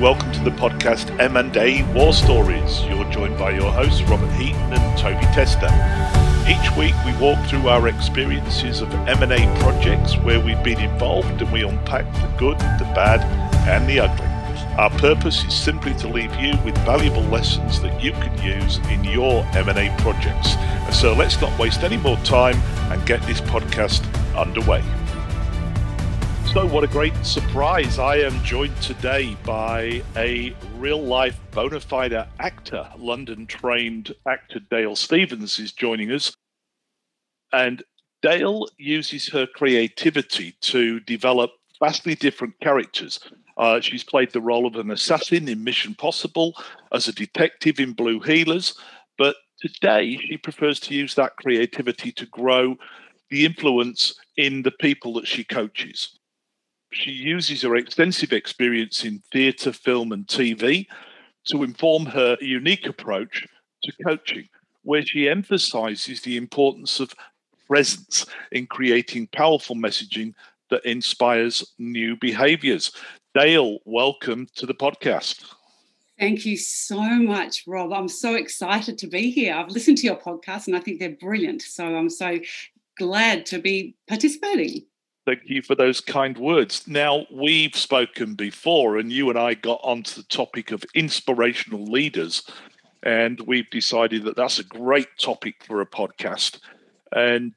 Welcome to the podcast M&A War Stories. You're joined by your hosts Robert Heaton and Toby Tester. Each week we walk through our experiences of M&A projects where we've been involved and we unpack the good, the bad and the ugly. Our purpose is simply to leave you with valuable lessons that you can use in your M&A projects. So let's not waste any more time and get this podcast underway. So what a great surprise. I am joined today by a real-life bona fide actor. London-trained actor Dale Stevens is joining us. And Dale uses her creativity to develop vastly different characters. She's played the role of an assassin in Mission Possible, as a detective in Blue Healers, but today she prefers to use that creativity to grow the influence in the people that she coaches. She uses her extensive experience in theatre, film and TV to inform her unique approach to coaching, where she emphasises the importance of presence in creating powerful messaging that inspires new behaviours. Dale, welcome to the podcast. Thank you so much, Rob. I'm so excited to be here. I've listened to your podcast and I think they're brilliant. So I'm so glad to be participating. Thank you for those kind words. Now, we've spoken before and you and I got onto the topic of inspirational leaders, and we've decided that that's a great topic for a podcast. And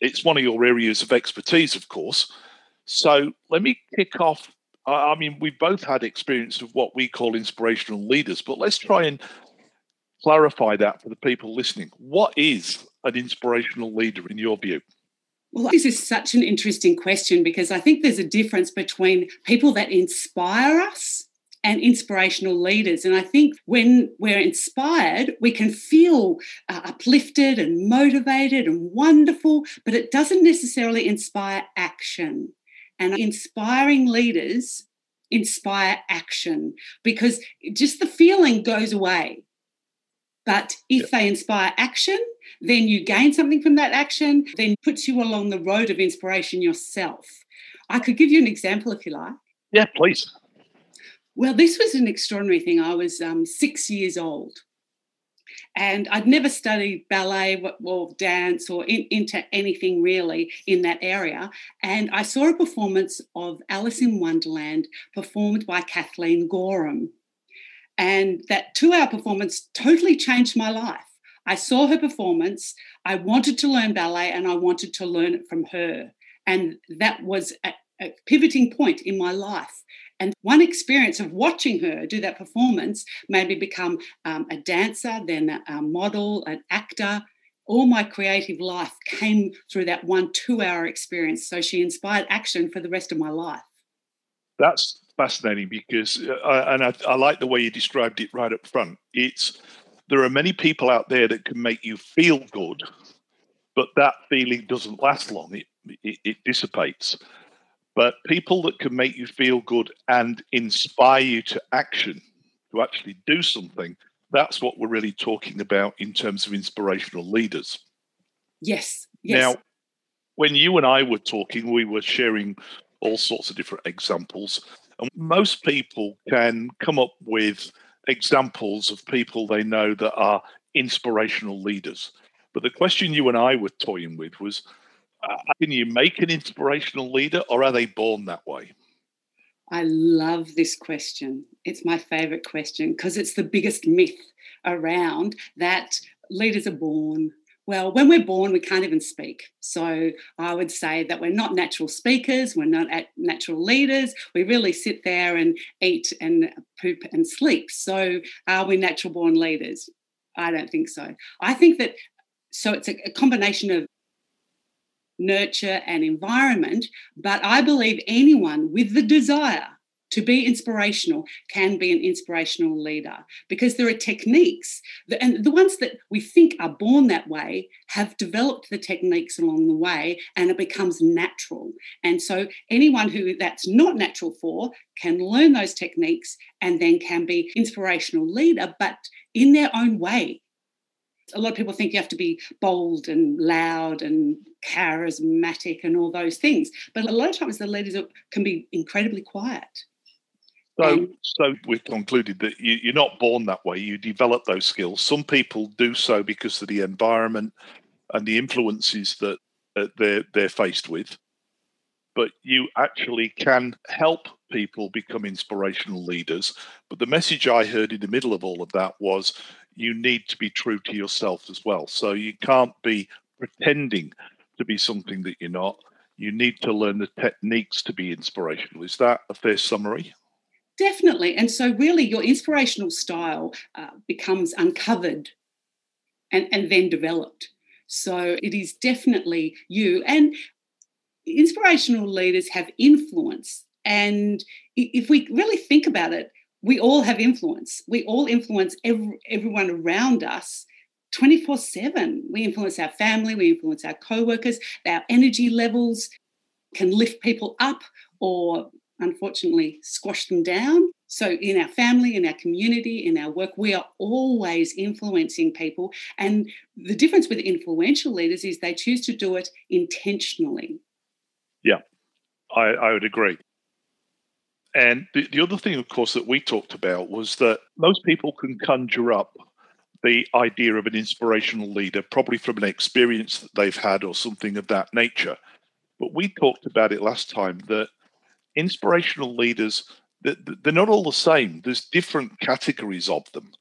it's one of your areas of expertise, of course. So let me kick off. I mean, we've both had experience of what we call inspirational leaders, but let's try and clarify that for the people listening. What is an inspirational leader in your view? Well, this is such an interesting question because I think there's a difference between people that inspire us and inspirational leaders. And I think when we're inspired, we can feel uplifted and motivated and wonderful, but it doesn't necessarily inspire action. And inspiring leaders inspire action because just the feeling goes away. But if they inspire action, then you gain something from that action, then puts you along the road of inspiration yourself. I could give you an example if you like. Yeah, please. Well, this was an extraordinary thing. I was 6 years old and I'd never studied ballet or dance or into anything really in that area. And I saw a performance of Alice in Wonderland performed by Kathleen Gorham. And that 2-hour performance totally changed my life. I saw her performance. I wanted to learn ballet and I wanted to learn it from her. And that was a pivoting point in my life. And one experience of watching her do that performance made me become a dancer, then a model, an actor. All my creative life came through that 1 2-hour experience. So she inspired action for the rest of my life. That's fascinating because, I like the way you described it right up front. There are many people out there that can make you feel good, but that feeling doesn't last long. It dissipates. But people that can make you feel good and inspire you to action, to actually do something, that's what we're really talking about in terms of inspirational leaders. Yes. Now, when you and I were talking, we were sharing all sorts of different examples. And most people can come up with examples of people they know that are inspirational leaders. But the question you and I were toying with was, can you make an inspirational leader or are they born that way? I love this question. It's my favourite question because it's the biggest myth around that leaders are born. Well, when we're born, we can't even speak. So I would say that we're not natural speakers. We're not natural leaders. We really sit there and eat and poop and sleep. So are we natural born leaders? I don't think so. I think that, so it's a combination of nurture and environment, but I believe anyone with the desire to be inspirational can be an inspirational leader because there are techniques that, and the ones that we think are born that way have developed the techniques along the way and it becomes natural. And so anyone who that's not natural for can learn those techniques and then can be inspirational leader, but in their own way. A lot of people think you have to be bold and loud and charismatic and all those things. But a lot of times the leaders can be incredibly quiet. So we've concluded that you're not born that way. You develop those skills. Some people do so because of the environment and the influences that they're faced with. But you actually can help people become inspirational leaders. But the message I heard in the middle of all of that was you need to be true to yourself as well. So you can't be pretending to be something that you're not. You need to learn the techniques to be inspirational. Is that a fair summary? Definitely. And so really your inspirational style becomes uncovered and then developed. So it is definitely you. And inspirational leaders have influence. And if we really think about it, we all have influence. We all influence everyone around us 24/7. We influence our family. We influence our co-workers. Our energy levels can lift people up or unfortunately squash them down. So in our family, in our community, in our work, we are always influencing people. And the difference with influential leaders is they choose to do it intentionally. Yeah, I would agree. And the other thing, of course, that we talked about was that most people can conjure up the idea of an inspirational leader, probably from an experience that they've had or something of that nature. But we talked about it last time that inspirational leaders, they're not all the same. There's different categories of them.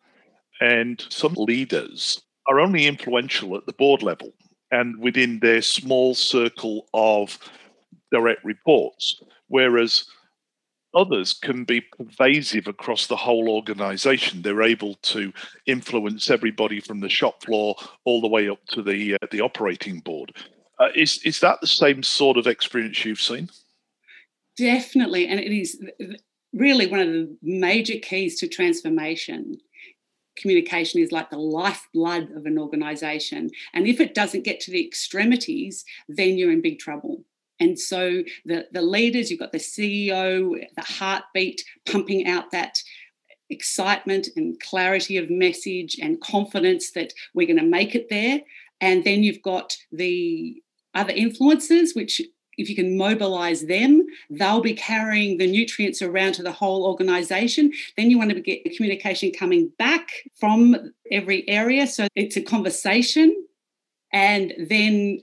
And some leaders are only influential at the board level and within their small circle of direct reports, whereas others can be pervasive across the whole organisation. They're able to influence everybody from the shop floor all the way up to the operating board. Is that the same sort of experience you've seen? Definitely, and it is really one of the major keys to transformation. Communication is like the lifeblood of an organisation, and if it doesn't get to the extremities, then you're in big trouble. And so the leaders, you've got the CEO, the heartbeat pumping out that excitement and clarity of message and confidence that we're going to make it there. And then you've got the other influencers, which if you can mobilise them, they'll be carrying the nutrients around to the whole organisation. Then you want to get communication coming back from every area. So it's a conversation, and then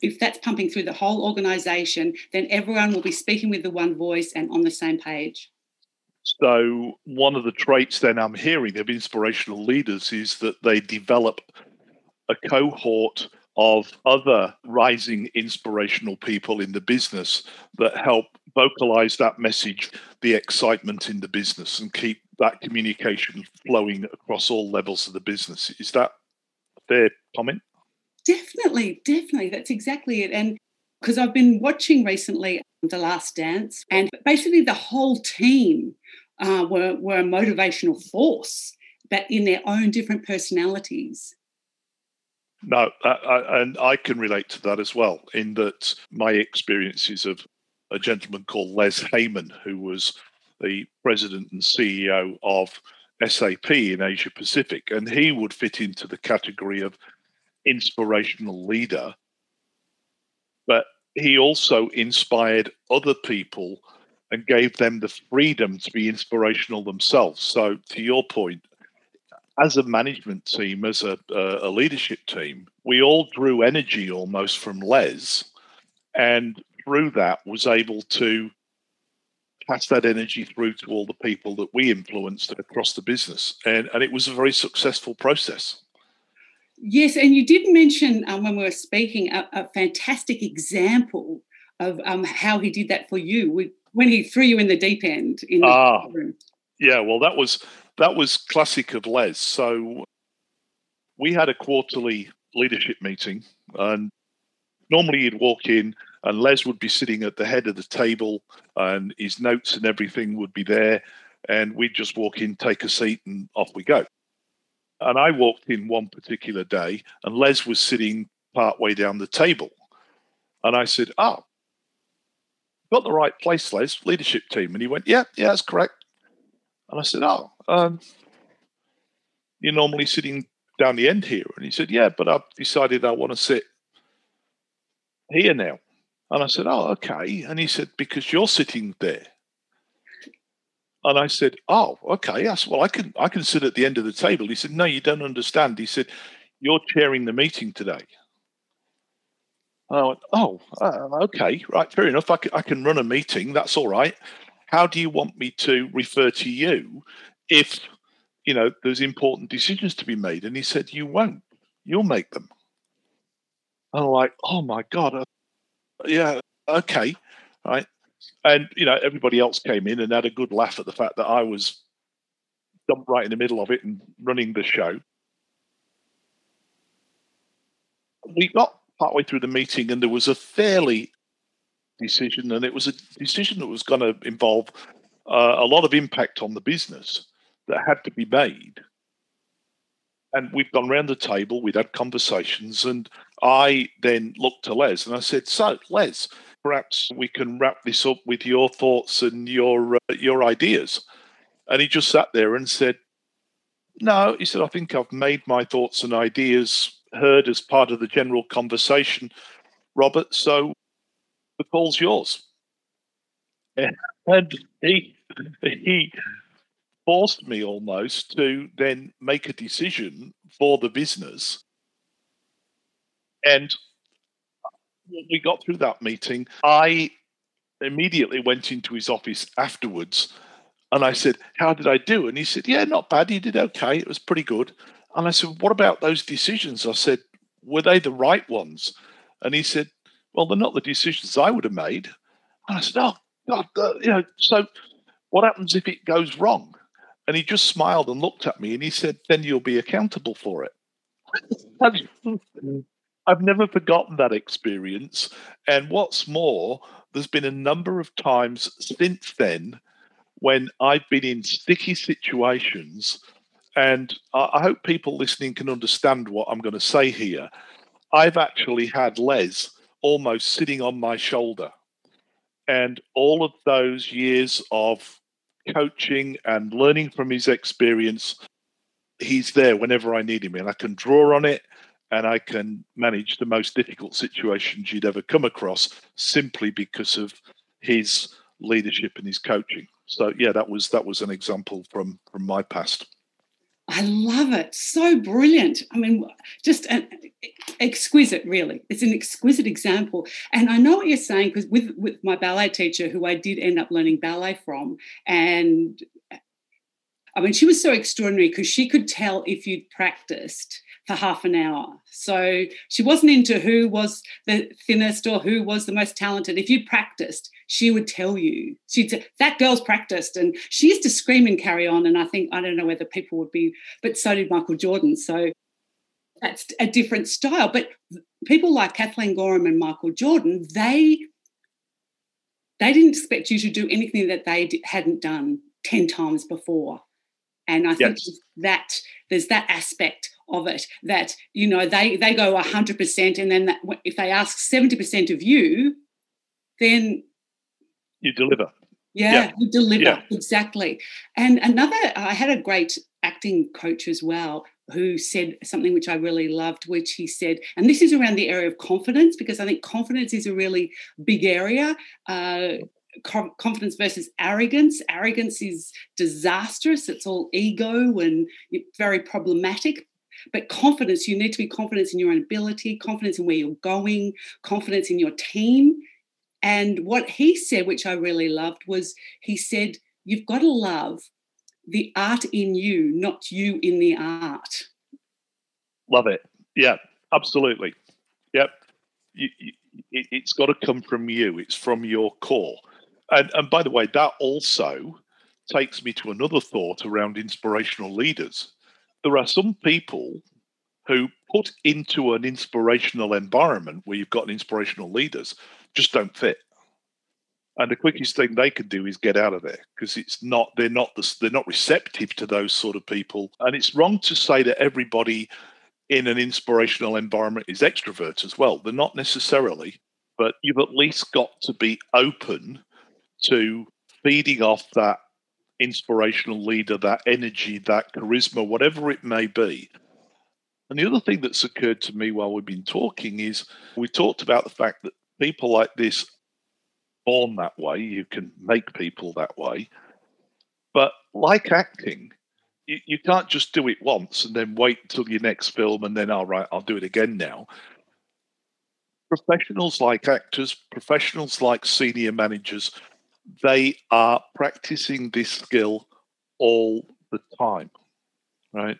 if that's pumping through the whole organisation, then everyone will be speaking with the one voice and on the same page. So one of the traits then I'm hearing of inspirational leaders is that they develop a cohort of other rising inspirational people in the business that help vocalise that message, the excitement in the business, and keep that communication flowing across all levels of the business. Is that a fair comment? Definitely. That's exactly it. And because I've been watching recently The Last Dance, and basically the whole team were a motivational force, but in their own different personalities. No, and I can relate to that as well, in that my experiences of a gentleman called Les Heyman, who was the president and CEO of SAP in Asia Pacific, and he would fit into the category of inspirational leader, but he also inspired other people and gave them the freedom to be inspirational themselves. So to your point, as a management team, as a leadership team, we all drew energy almost from Les, and through that was able to pass that energy through to all the people that we influenced across the business. And it was a very successful process. Yes, and you did mention when we were speaking a fantastic example of how he did that for you when he threw you in the deep end in the room. Yeah, well, that was classic of Les. So we had a quarterly leadership meeting, and normally you'd walk in and Les would be sitting at the head of the table, and his notes and everything would be there, and we'd just walk in, take a seat, and off we go. And I walked in one particular day, and Les was sitting partway down the table. And I said, got the right place, Les, leadership team. And he went, yeah, that's correct. And I said, you're normally sitting down the end here. And he said, yeah, but I've decided I want to sit here now. And I said, okay. And he said, because you're sitting there. And I said, oh, okay. I said, well, I can sit at the end of the table. He said, no, you don't understand. He said, you're chairing the meeting today. And I went, oh, okay, right, fair enough. I can run a meeting. That's all right. How do you want me to refer to you if, you know, there's important decisions to be made? And he said, you won't. You'll make them. And I'm like, oh, my God. Yeah, okay, right. And, you know, everybody else came in and had a good laugh at the fact that I was dumped right in the middle of it and running the show. We got partway through the meeting and there was a fairly decision, and it was a decision that was going to involve a lot of impact on the business that had to be made. And we've gone round the table, we'd had conversations, and I then looked to Les and I said, so, Les, perhaps we can wrap this up with your thoughts and your ideas. And he just sat there and said, no, he said, I think I've made my thoughts and ideas heard as part of the general conversation, Robert, so the call's yours. And he forced me almost to then make a decision for the business. And we got through that meeting. I immediately went into his office afterwards and I said, how did I do? And he said, yeah, not bad. You did okay. It was pretty good. And I said, what about those decisions? I said, were they the right ones? And he said, well, they're not the decisions I would have made. And I said, oh, God, you know, so what happens if it goes wrong? And he just smiled and looked at me and he said, then you'll be accountable for it. I've never forgotten that experience. And what's more, there's been a number of times since then when I've been in sticky situations. And I hope people listening can understand what I'm going to say here. I've actually had Les almost sitting on my shoulder. And all of those years of coaching and learning from his experience, he's there whenever I need him. And I can draw on it. And I can manage the most difficult situations you'd ever come across simply because of his leadership and his coaching. So, yeah, that was an example from my past. I love it. So brilliant. I mean, just exquisite, really. It's an exquisite example. And I know what you're saying, because with my ballet teacher, who I did end up learning ballet from, and I mean, she was so extraordinary because she could tell if you'd practiced for half an hour. So she wasn't into who was the thinnest or who was the most talented. If you practiced, she would tell you. She'd say, that girl's practiced. And she used to scream and carry on. And I think, I don't know whether people would be, but so did Michael Jordan. So that's a different style. But people like Kathleen Gorham and Michael Jordan, they didn't expect you to do anything that they hadn't done 10 times before. And I think that there's that aspect of it that, you know, they go 100%, and then that, if they ask 70% of you, then you deliver. Yeah. You deliver, exactly. And another, I had a great acting coach as well who said something which I really loved, which he said, and this is around the area of confidence, because I think confidence is a really big area. Confidence versus arrogance. Arrogance is disastrous. It's all ego and very problematic. But confidence, you need to be confident in your own ability, confidence in where you're going, confidence in your team. And what he said, which I really loved, was he said, you've got to love the art in you, not you in the art. Love it. Yeah, absolutely. Yep. It's got to come from you. It's from your core. And by the way, that also takes me to another thought around inspirational leaders. There are some people who put into an inspirational environment where you've got inspirational leaders just don't fit. And the quickest thing they can do is get out of there, because they're not receptive to those sort of people. And it's wrong to say that everybody in an inspirational environment is extrovert as well. They're not necessarily, but you've at least got to be open to feeding off that inspirational leader, that energy, that charisma, whatever it may be. And the other thing that's occurred to me while we've been talking is we talked about the fact that people like this are born that way. You can make people that way. But like acting, you can't just do it once and then wait until your next film and then, all right, I'll do it again now. Professionals like actors, professionals like senior managers, they are practicing this skill all the time, right?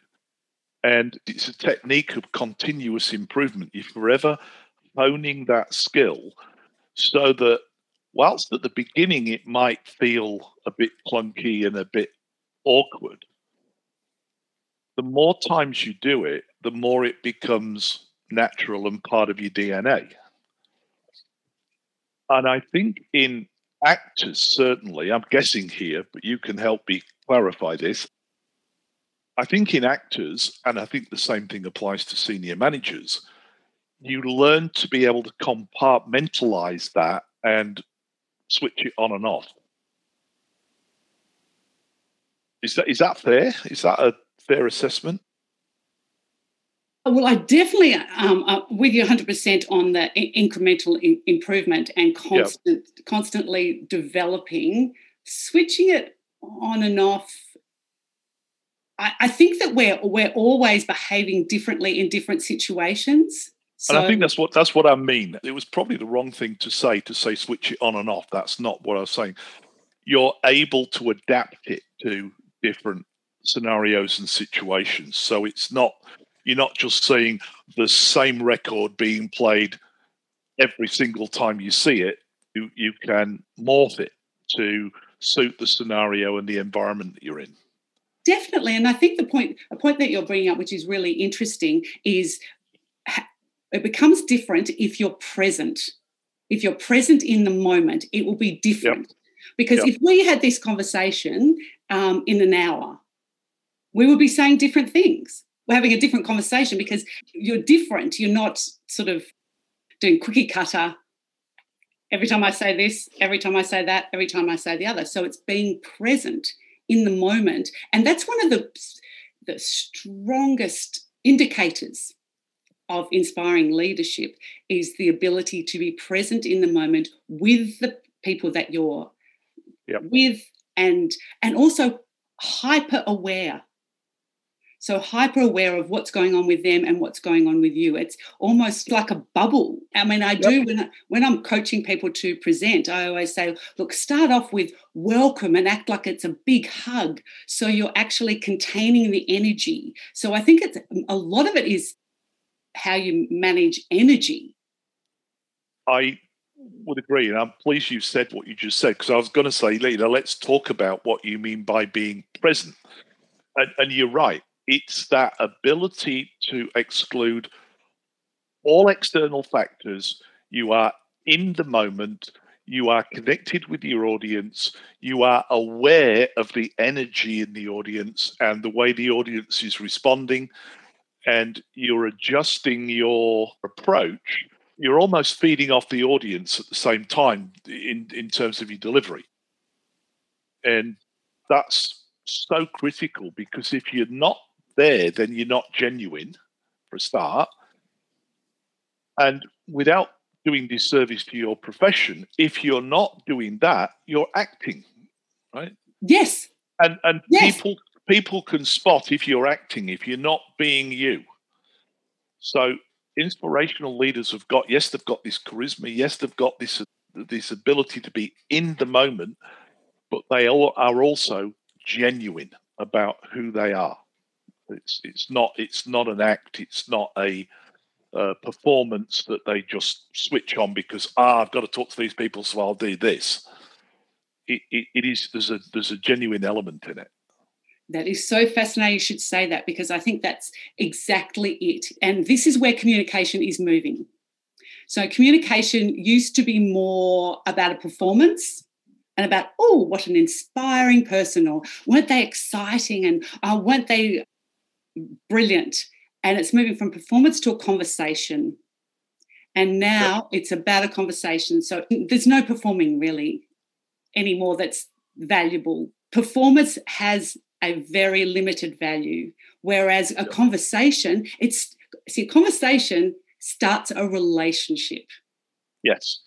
And it's a technique of continuous improvement. You're forever honing that skill so that whilst at the beginning it might feel a bit clunky and a bit awkward, the more times you do it, the more it becomes natural and part of your DNA. And I think in actors, certainly, I'm guessing here, but you can help me clarify this. I think in actors, and I think the same thing applies to senior managers, you learn to be able to compartmentalize that and switch it on and off. Is that fair? Is that a fair assessment? Well, I definitely am with you 100% on the incremental improvement and constantly developing, switching it on and off. I think that we're always behaving differently in different situations. So, and I think that's what I mean. It was probably the wrong thing to say switch it on and off. That's not what I was saying. You're able to adapt it to different scenarios and situations. So it's not, you're not just seeing the same record being played every single time you see it. You can morph it to suit the scenario and the environment that you're in. Definitely. And I think a point that you're bringing up, which is really interesting, is it becomes different if you're present. If you're present in the moment, it will be different. Yep. Because if we had this conversation in an hour, we would be saying different things. We're having a different conversation because you're different. You're not sort of doing cookie cutter. Every time I say this, every time I say that, every time I say the other. So it's being present in the moment. And that's one of the strongest indicators of inspiring leadership, is the ability to be present in the moment with the people that you're with, and also hyper-aware. So hyper-aware of what's going on with them and what's going on with you. It's almost like a bubble. I mean, I do, when I'm coaching people to present, I always say, look, start off with welcome and act like it's a big hug. So you're actually containing the energy. So I think it's a lot of it is how you manage energy. I would agree, and I'm pleased you said what you just said, because I was going to say, let's talk about what you mean by being present. And you're right. It's that ability to exclude all external factors. You are in the moment. You are connected with your audience. You are aware of the energy in the audience and the way the audience is responding. And you're adjusting your approach. You're almost feeding off the audience at the same time in terms of your delivery. And that's so critical, because if you're not there, then you're not genuine for a start. And without doing disservice to your profession, if you're not doing that, you're acting, right? Yes. And yes. People can spot if you're acting, if you're not being you. So inspirational leaders have got, yes, they've got this charisma. Yes, they've got this ability to be in the moment, but they are also genuine about who they are. It's not an act. It's not a performance that they just switch on because I've got to talk to these people, so I'll do this. There's a genuine element in it. That is so fascinating. You should say that, because I think that's exactly it. And this is where communication is moving. So communication used to be more about a performance and about, oh, what an inspiring person, or weren't they exciting, and weren't they brilliant? And it's moving from performance to a conversation. And now it's about a conversation. So there's no performing really anymore that's valuable. Performance has a very limited value, whereas a conversation, a conversation starts a relationship. Yes.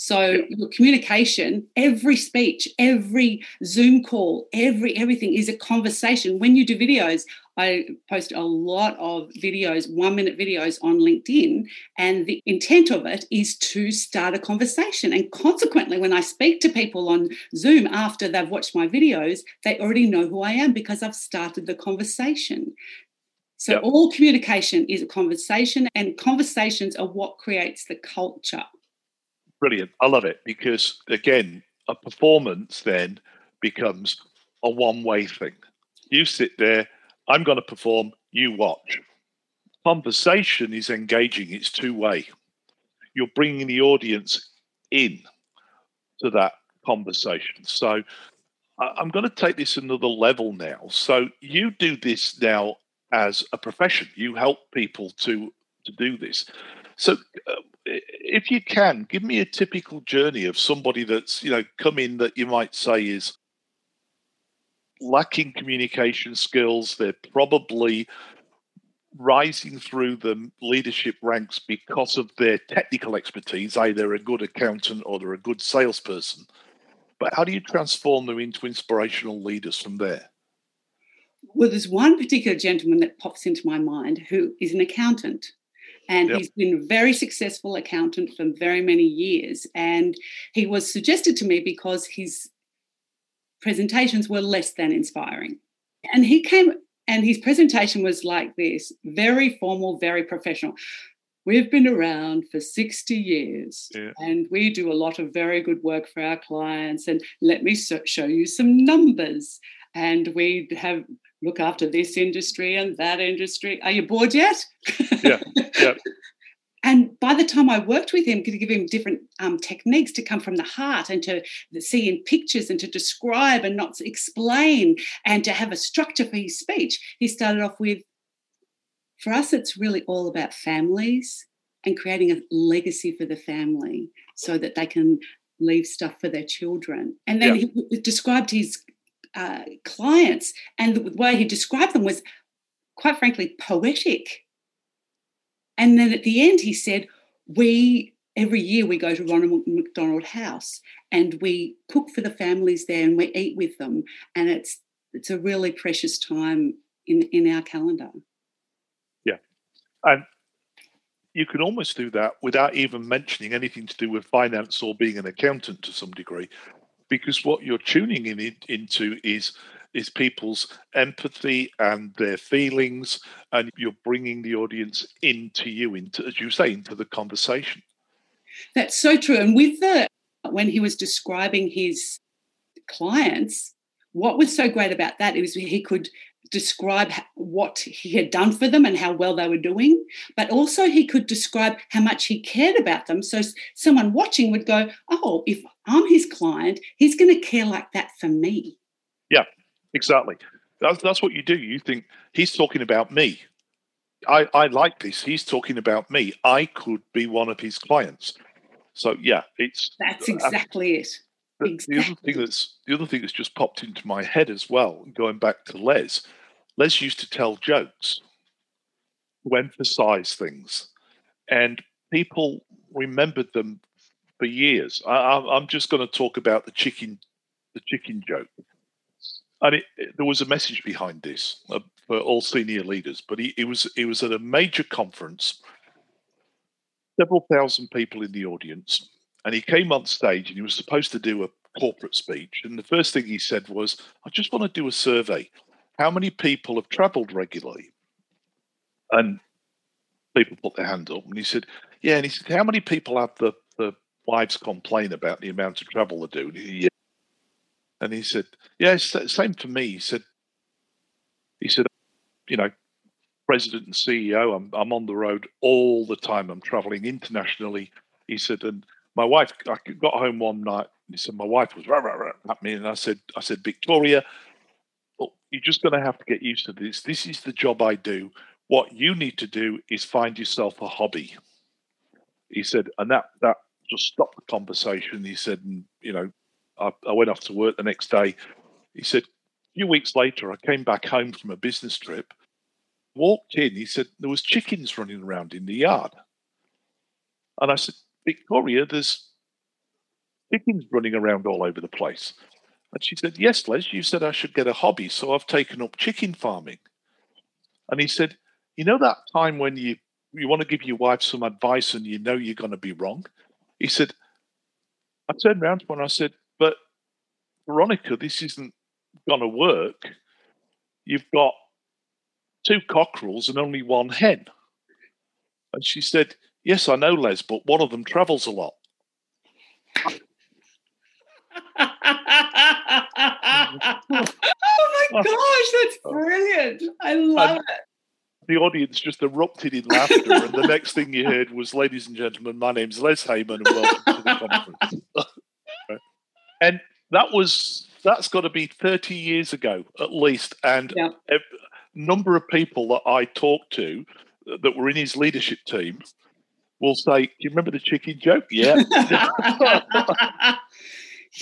So your communication, every speech, every Zoom call, everything is a conversation. When you do videos, I post a lot of videos, 1-minute videos on LinkedIn, and the intent of it is to start a conversation. And consequently, when I speak to people on Zoom after they've watched my videos, they already know who I am because I've started the conversation. So all communication is a conversation, and conversations are what creates the culture. Brilliant. I love it, because, again, a performance then becomes a one-way thing. You sit there, I'm going to perform, you watch. Conversation is engaging. It's two-way. You're bringing the audience in to that conversation. So I'm going to take this another level now. So you do this now as a profession. You help people to do this. So if you can, give me a typical journey of somebody that's, you know, come in that you might say is lacking communication skills. They're probably rising through the leadership ranks because of their technical expertise, either they're a good accountant or they're a good salesperson. But how do you transform them into inspirational leaders from there? Well, there's one particular gentleman that pops into my mind who is an accountant. And he's been a very successful accountant for very many years. And he was suggested to me because his presentations were less than inspiring. And he came and his presentation was like this, very formal, very professional. We've been around for 60 years and we do a lot of very good work for our clients. And let me show you some numbers. And we have... look after this industry and that industry. Are you bored yet? Yeah. And by the time I worked with him, could give him different techniques to come from the heart and to see in pictures and to describe and not explain and to have a structure for his speech, he started off with, for us, it's really all about families and creating a legacy for the family so that they can leave stuff for their children. And then he described his clients, and the way he described them was, quite frankly, poetic. And then at the end he said, every year we go to Ronald McDonald House and we cook for the families there and we eat with them, and it's a really precious time in our calendar. Yeah. And you can almost do that without even mentioning anything to do with finance or being an accountant to some degree. Because what you're tuning into is people's empathy and their feelings, and you're bringing the audience into you, as you say, into the conversation. That's so true. And when he was describing his clients, what was so great about that is he could describe what he had done for them and how well they were doing, but also he could describe how much he cared about them. So someone watching would go, oh, if I'm his client, he's going to care like that for me. Yeah, exactly. That's what you do. You think, he's talking about me. I like this. He's talking about me. I could be one of his clients. So, yeah, that's exactly it. The other thing that's just popped into my head as well, going back to Les. Les used to tell jokes to emphasize things, and people remembered them for years. I'm just going to talk about the chicken joke. And there was a message behind this for all senior leaders. But he was at a major conference, several thousand people in the audience. And he came on stage and he was supposed to do a corporate speech. And the first thing he said was, I just want to do a survey. How many people have traveled regularly? And people put their hand up. And he said, yeah. And he said, how many people have the wives complain about the amount of travel they do? And he said, yeah, same for me. He said, you know, president and CEO, I'm on the road all the time. I'm traveling internationally. He said, and my wife, I got home one night, and he said, my wife was rah, rah, rah at me, and I said, Victoria, look, you're just going to have to get used to this. This is the job I do. What you need to do is find yourself a hobby. He said, and that just stopped the conversation. He said, and, you know, I went off to work the next day. He said, a few weeks later, I came back home from a business trip, walked in. He said, there was chickens running around in the yard. And I said, Victoria, there's Dickens running around all over the place. And she said, yes, Les, you said I should get a hobby, so I've taken up chicken farming. And he said, you know that time when you want to give your wife some advice and you know you're going to be wrong? He said, I turned around to her and I said, but Veronica, this isn't going to work. You've got 2 cockerels and only 1 hen. And she said, yes, I know, Les, but one of them travels a lot. Oh my gosh, that's brilliant. I love it. The audience just erupted in laughter, and the next thing you heard was, ladies and gentlemen, my name's Les Heyman, and welcome to the conference. Right. And that's got to be 30 years ago, at least, and a number of people that I talked to that were in his leadership team will say, do you remember the chicken joke? Yeah.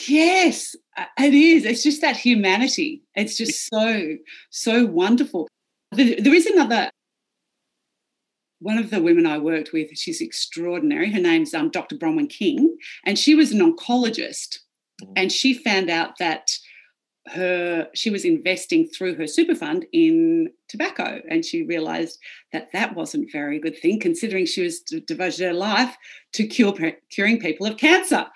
Yes, it is. It's just that humanity. It's just so, so wonderful. There is another, one of the women I worked with, she's extraordinary. Her name's Dr. Bronwyn King, and she was an oncologist, and she found out that she was investing through her super fund in tobacco, and she realised that that wasn't a very good thing, considering she was devoted her life to curing people of cancer.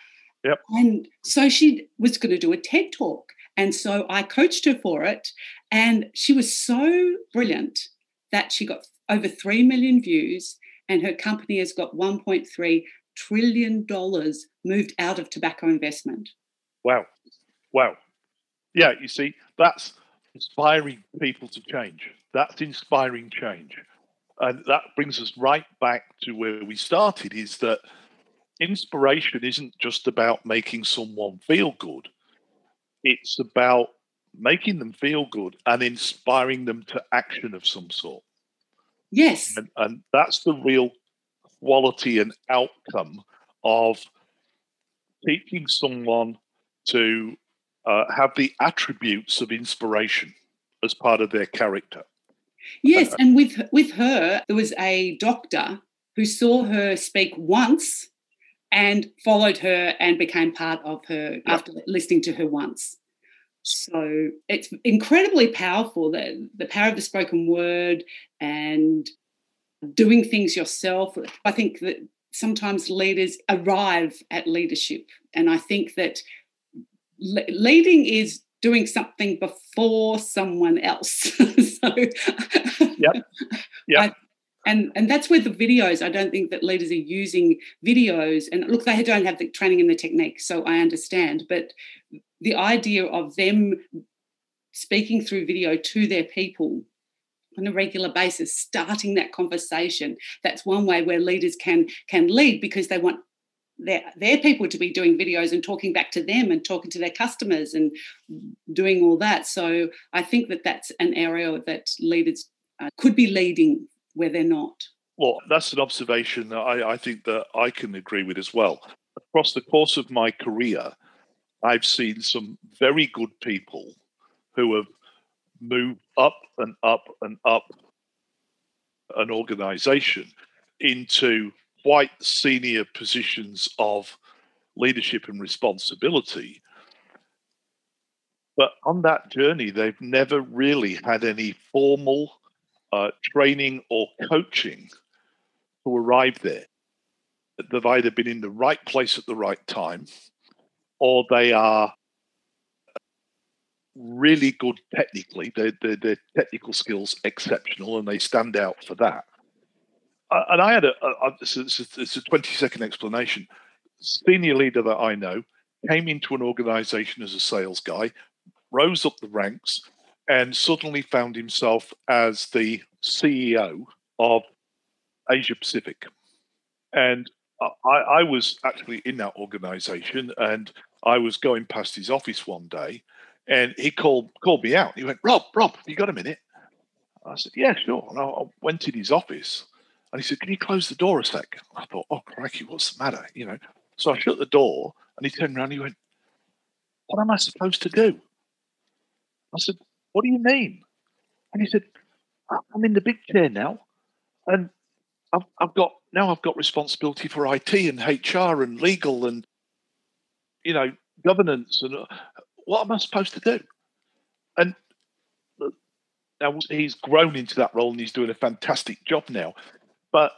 Yep. And so she was going to do a TED Talk, and so I coached her for it, and she was so brilliant that she got over 3 million views, and her company has got $1.3 trillion moved out of tobacco investment. Wow. Wow. Yeah, you see, that's inspiring people to change. That's inspiring change. And that brings us right back to where we started, is that inspiration isn't just about making someone feel good. It's about making them feel good and inspiring them to action of some sort. Yes. And that's the real quality and outcome of teaching someone to have the attributes of inspiration as part of their character. Yes, and with her, there was a doctor who saw her speak once and followed her and became part of her after listening to her once. So it's incredibly powerful, the power of the spoken word and doing things yourself. I think that sometimes leaders arrive at leadership, and I think that leading is doing something before someone else. So, yeah. And that's where the videos, I don't think that leaders are using videos. And look, they don't have the training and the technique, so I understand. But the idea of them speaking through video to their people on a regular basis, starting that conversation, that's one way where leaders can lead, because they want their people to be doing videos and talking back to them and talking to their customers and doing all that. So I think that that's an area that leaders could be leading where they're not. Well, that's an observation that I think that I can agree with as well. Across the course of my career, I've seen some very good people who have moved up and up and up an organisation into quite senior positions of leadership and responsibility. But on that journey, they've never really had any formal training or coaching to arrive there. They've either been in the right place at the right time, or they are really good technically. Their technical skills are exceptional, and they stand out for that. And I had it's a 20-second explanation. Senior leader that I know came into an organization as a sales guy, rose up the ranks, and suddenly found himself as the CEO of Asia Pacific. And I was actually in that organization, and I was going past his office one day, and he called me out. He went, Rob, have you got a minute? I said, yeah, sure. And I went in his office. And he said, can you close the door a sec? I thought, oh, crikey, what's the matter? You know, so I shut the door, and he turned around and he went, what am I supposed to do? I said, what do you mean? And he said, I'm in the big chair now, and I've got responsibility for IT and HR and legal and you know, governance and what am I supposed to do? And now he's grown into that role and he's doing a fantastic job now. But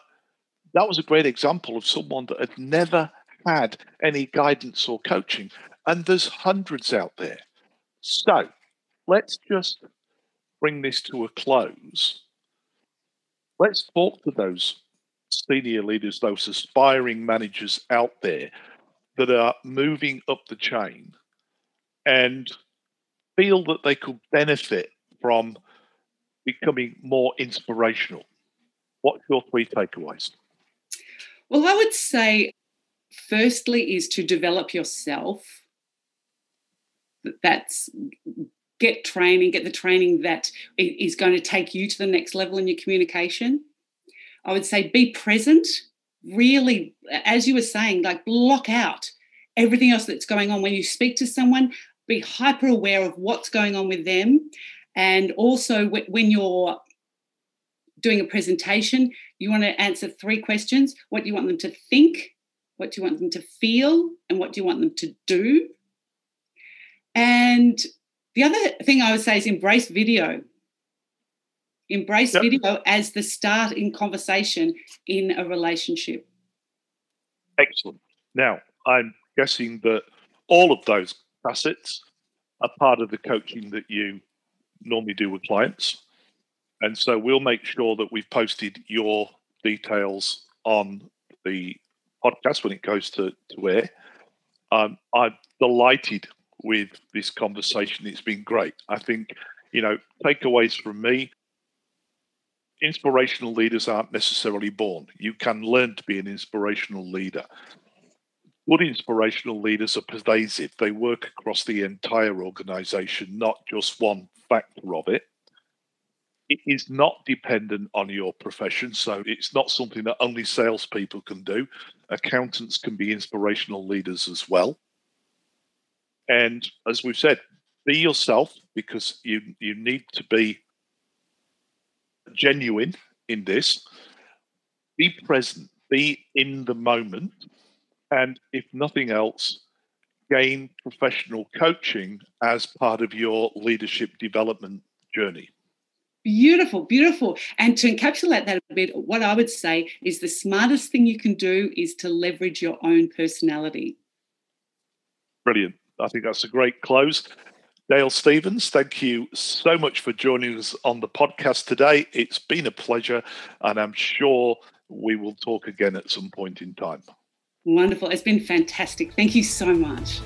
that was a great example of someone that had never had any guidance or coaching. And there's hundreds out there. So let's just bring this to a close. Let's talk to those senior leaders, those aspiring managers out there that are moving up the chain and feel that they could benefit from becoming more inspirational. What's your three takeaways? Well, I would say firstly is to develop yourself. That's get the training that is going to take you to the next level in your communication. I would say be present. Really, as you were saying, like block out everything else that's going on. When you speak to someone, be hyper aware of what's going on with them. And also when you're doing a presentation, you want to answer three questions. What do you want them to think? What do you want them to feel? And what do you want them to do? And the other thing I would say is embrace video. Embrace video as the start in conversation in a relationship. Excellent. Now, I'm guessing that all of those facets are part of the coaching that you normally do with clients. And so we'll make sure that we've posted your details on the podcast when it goes to air. I'm delighted with this conversation. It's been great. I think, you know, takeaways from me, inspirational leaders aren't necessarily born. You can learn to be an inspirational leader. Good inspirational leaders are pervasive. They work across the entire organization, not just one factor of it. It is not dependent on your profession, so it's not something that only salespeople can do. Accountants can be inspirational leaders as well. And as we've said, be yourself, because you need to be genuine in this. Be present, be in the moment, and if nothing else, gain professional coaching as part of your leadership development journey. Beautiful, beautiful. And to encapsulate that a bit, what I would say is the smartest thing you can do is to leverage your own personality. Brilliant. I think that's a great close. Dale Stevens, thank you so much for joining us on the podcast today. It's been a pleasure, and I'm sure we will talk again at some point in time. Wonderful. It's been fantastic. Thank you so much.